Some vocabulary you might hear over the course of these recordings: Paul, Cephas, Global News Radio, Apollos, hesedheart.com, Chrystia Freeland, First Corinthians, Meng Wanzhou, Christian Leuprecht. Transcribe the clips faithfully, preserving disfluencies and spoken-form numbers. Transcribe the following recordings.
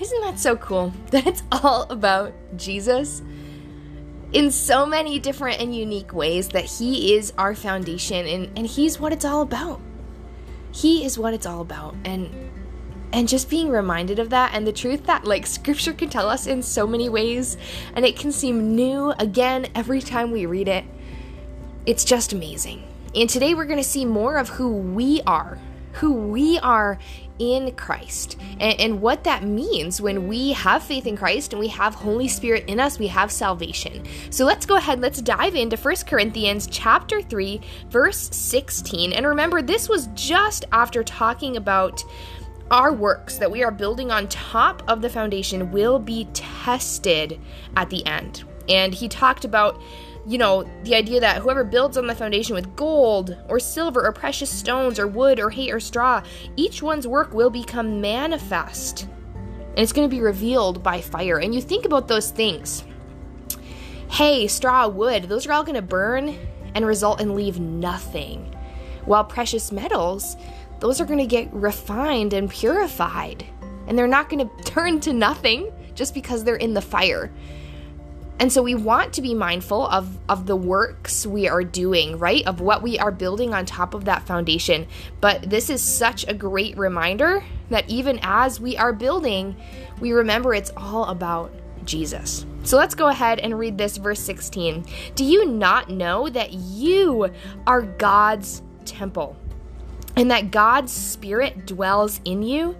Isn't that so cool that it's all about Jesus in so many different and unique ways, that he is our foundation and, and he's what it's all about. He is what it's all about. And and just being reminded of that, and the truth that, like, scripture can tell us in so many ways, and it can seem new again every time we read it. It's just amazing. And today we're going to see more of who we are, who we are in Christ, and, and what that means when we have faith in Christ and we have Holy Spirit in us, we have salvation. So let's go ahead, let's dive into First Corinthians chapter three, verse sixteen. And remember, this was just after talking about our works that we are building on top of the foundation will be tested at the end. And he talked about, you know, the idea that whoever builds on the foundation with gold or silver or precious stones or wood or hay or straw, each one's work will become manifest. And it's going to be revealed by fire. And you think about those things. Hay, straw, wood, those are all going to burn and result and leave nothing. While precious metals, those are going to get refined and purified. And they're not going to turn to nothing just because they're in the fire. And so we want to be mindful of, of the works we are doing, right? Of what we are building on top of that foundation. But this is such a great reminder that even as we are building, we remember it's all about Jesus. So let's go ahead and read this verse sixteen. Do you not know that you are God's temple and that God's Spirit dwells in you?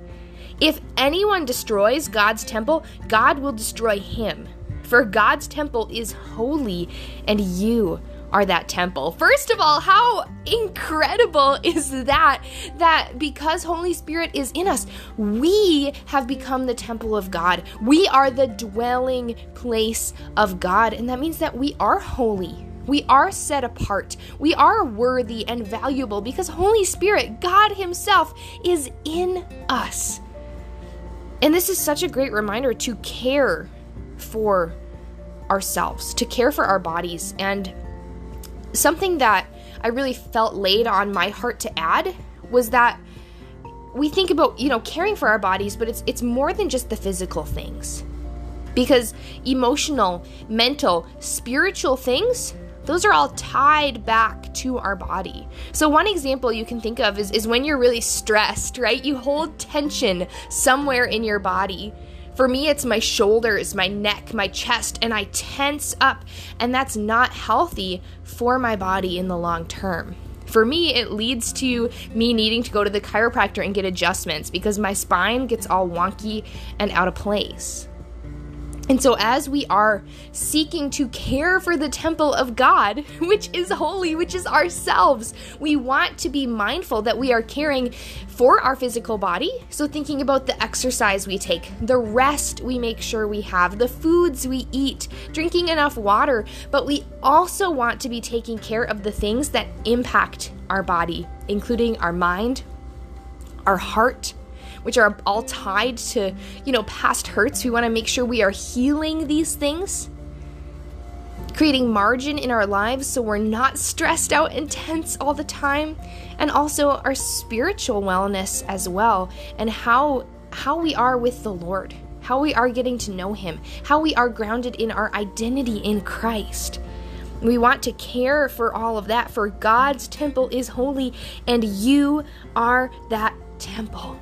If anyone destroys God's temple, God will destroy him. For God's temple is holy, and you are that temple. First of all, how incredible is that? That because Holy Spirit is in us, we have become the temple of God. We are the dwelling place of God, and that means that we are holy. We are set apart. We are worthy and valuable because Holy Spirit, God Himself, is in us. And this is such a great reminder to care for ourselves, to care for our bodies. And something that I really felt laid on my heart to add was that we think about, you know, caring for our bodies, but it's it's more than just the physical things. Because emotional, mental, spiritual things, those are all tied back to our body. So one example you can think of is, is when you're really stressed, right? You hold tension somewhere in your body. For me, it's my shoulders, my neck, my chest, and I tense up, and that's not healthy for my body in the long term. For me, it leads to me needing to go to the chiropractor and get adjustments because my spine gets all wonky and out of place. And so as we are seeking to care for the temple of God, which is holy, which is ourselves, we want to be mindful that we are caring for our physical body. So thinking about the exercise we take, the rest we make sure we have, the foods we eat, drinking enough water, but we also want to be taking care of the things that impact our body, including our mind, our heart, which are all tied to, you know, past hurts. We want to make sure we are healing these things, creating margin in our lives so we're not stressed out and tense all the time, and also our spiritual wellness as well, and how how we are with the Lord, how we are getting to know him, how we are grounded in our identity in Christ. We want to care for all of that, for God's temple is holy, and you are that temple.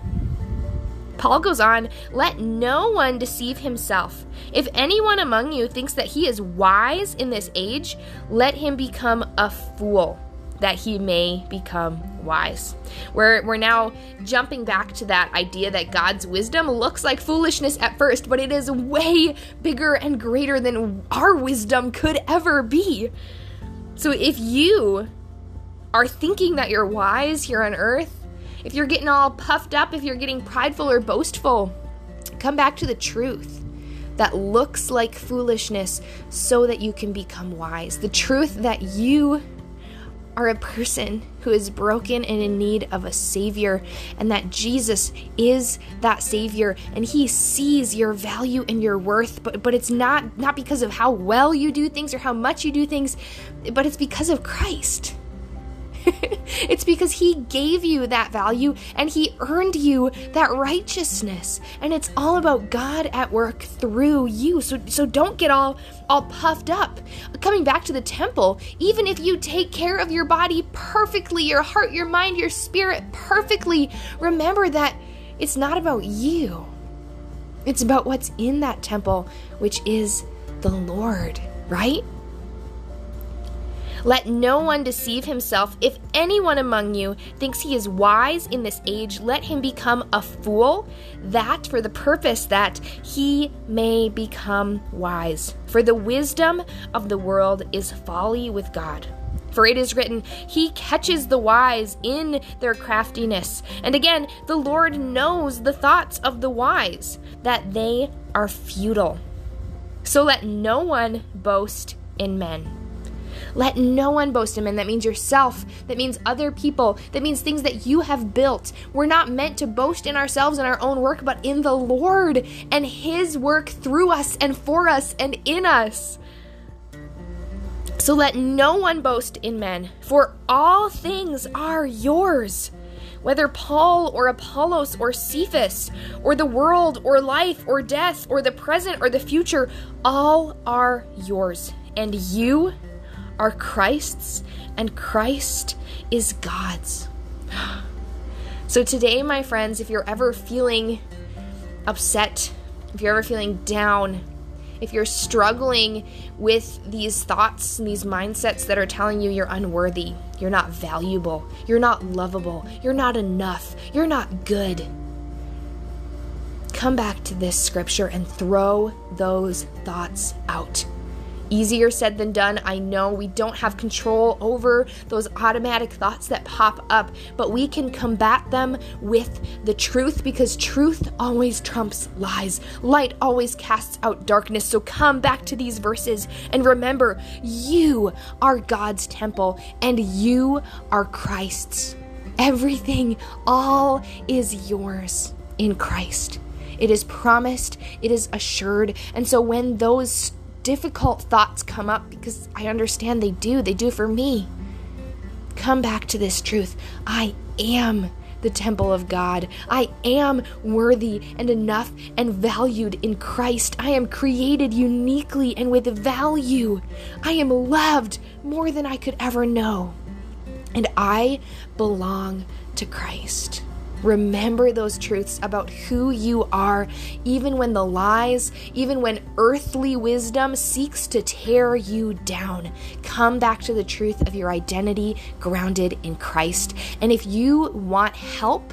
Paul goes on, let no one deceive himself. If anyone among you thinks that he is wise in this age, let him become a fool, that he may become wise. We're, we're now jumping back to that idea that God's wisdom looks like foolishness at first, but it is way bigger and greater than our wisdom could ever be. So if you are thinking that you're wise here on earth, if you're getting all puffed up, if you're getting prideful or boastful, come back to the truth that looks like foolishness so that you can become wise. The truth that you are a person who is broken and in need of a Savior, and that Jesus is that Savior, and He sees your value and your worth, but, but it's not, not because of how well you do things or how much you do things, but it's because of Christ. It's because He gave you that value and He earned you that righteousness. And it's all about God at work through you. So, so don't get all, all puffed up. Coming back to the temple, even if you take care of your body perfectly, your heart, your mind, your spirit perfectly, remember that it's not about you. It's about what's in that temple, which is the Lord, right? Let no one deceive himself. If anyone among you thinks he is wise in this age, let him become a fool, that for the purpose that he may become wise. For the wisdom of the world is folly with God. For it is written, He catches the wise in their craftiness. And again, the Lord knows the thoughts of the wise, that they are futile. So let no one boast in men. Let no one boast in men. That means yourself. That means other people. That means things that you have built. We're not meant to boast in ourselves and our own work, but in the Lord and His work through us and for us and in us. So let no one boast in men, for all things are yours. Whether Paul or Apollos or Cephas or the world or life or death or the present or the future, all are yours. And you are Christ's, and Christ is God's. So today, my friends, if you're ever feeling upset, if you're ever feeling down, if you're struggling with these thoughts and these mindsets that are telling you you're unworthy, you're not valuable, you're not lovable, you're not enough, you're not good, come back to this scripture and throw those thoughts out. Easier said than done, I know. We don't have control over those automatic thoughts that pop up, but we can combat them with the truth, because truth always trumps lies. Light always casts out darkness. So come back to these verses and remember, you are God's temple and you are Christ's. Everything, all is yours in Christ. It is promised, it is assured. And so when those difficult thoughts come up, because I understand they do, they do for me, come back to this truth. I am the temple of God. I am worthy and enough and valued in Christ. I am created uniquely and with value. I am loved more than I could ever know. And I belong to Christ. Remember those truths about who you are, even when the lies, even when earthly wisdom seeks to tear you down. Come back to the truth of your identity grounded in Christ. And if you want help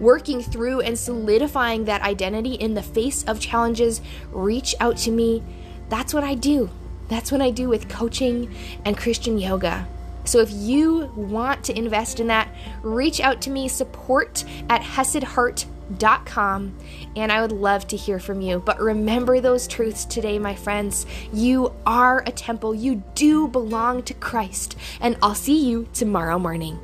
working through and solidifying that identity in the face of challenges, reach out to me. That's what I do. That's what I do with coaching and Christian yoga. So if you want to invest in that, reach out to me, support at hesed heart dot com, and I would love to hear from you. But remember those truths today, my friends. You are a temple. You do belong to Christ, and I'll see you tomorrow morning.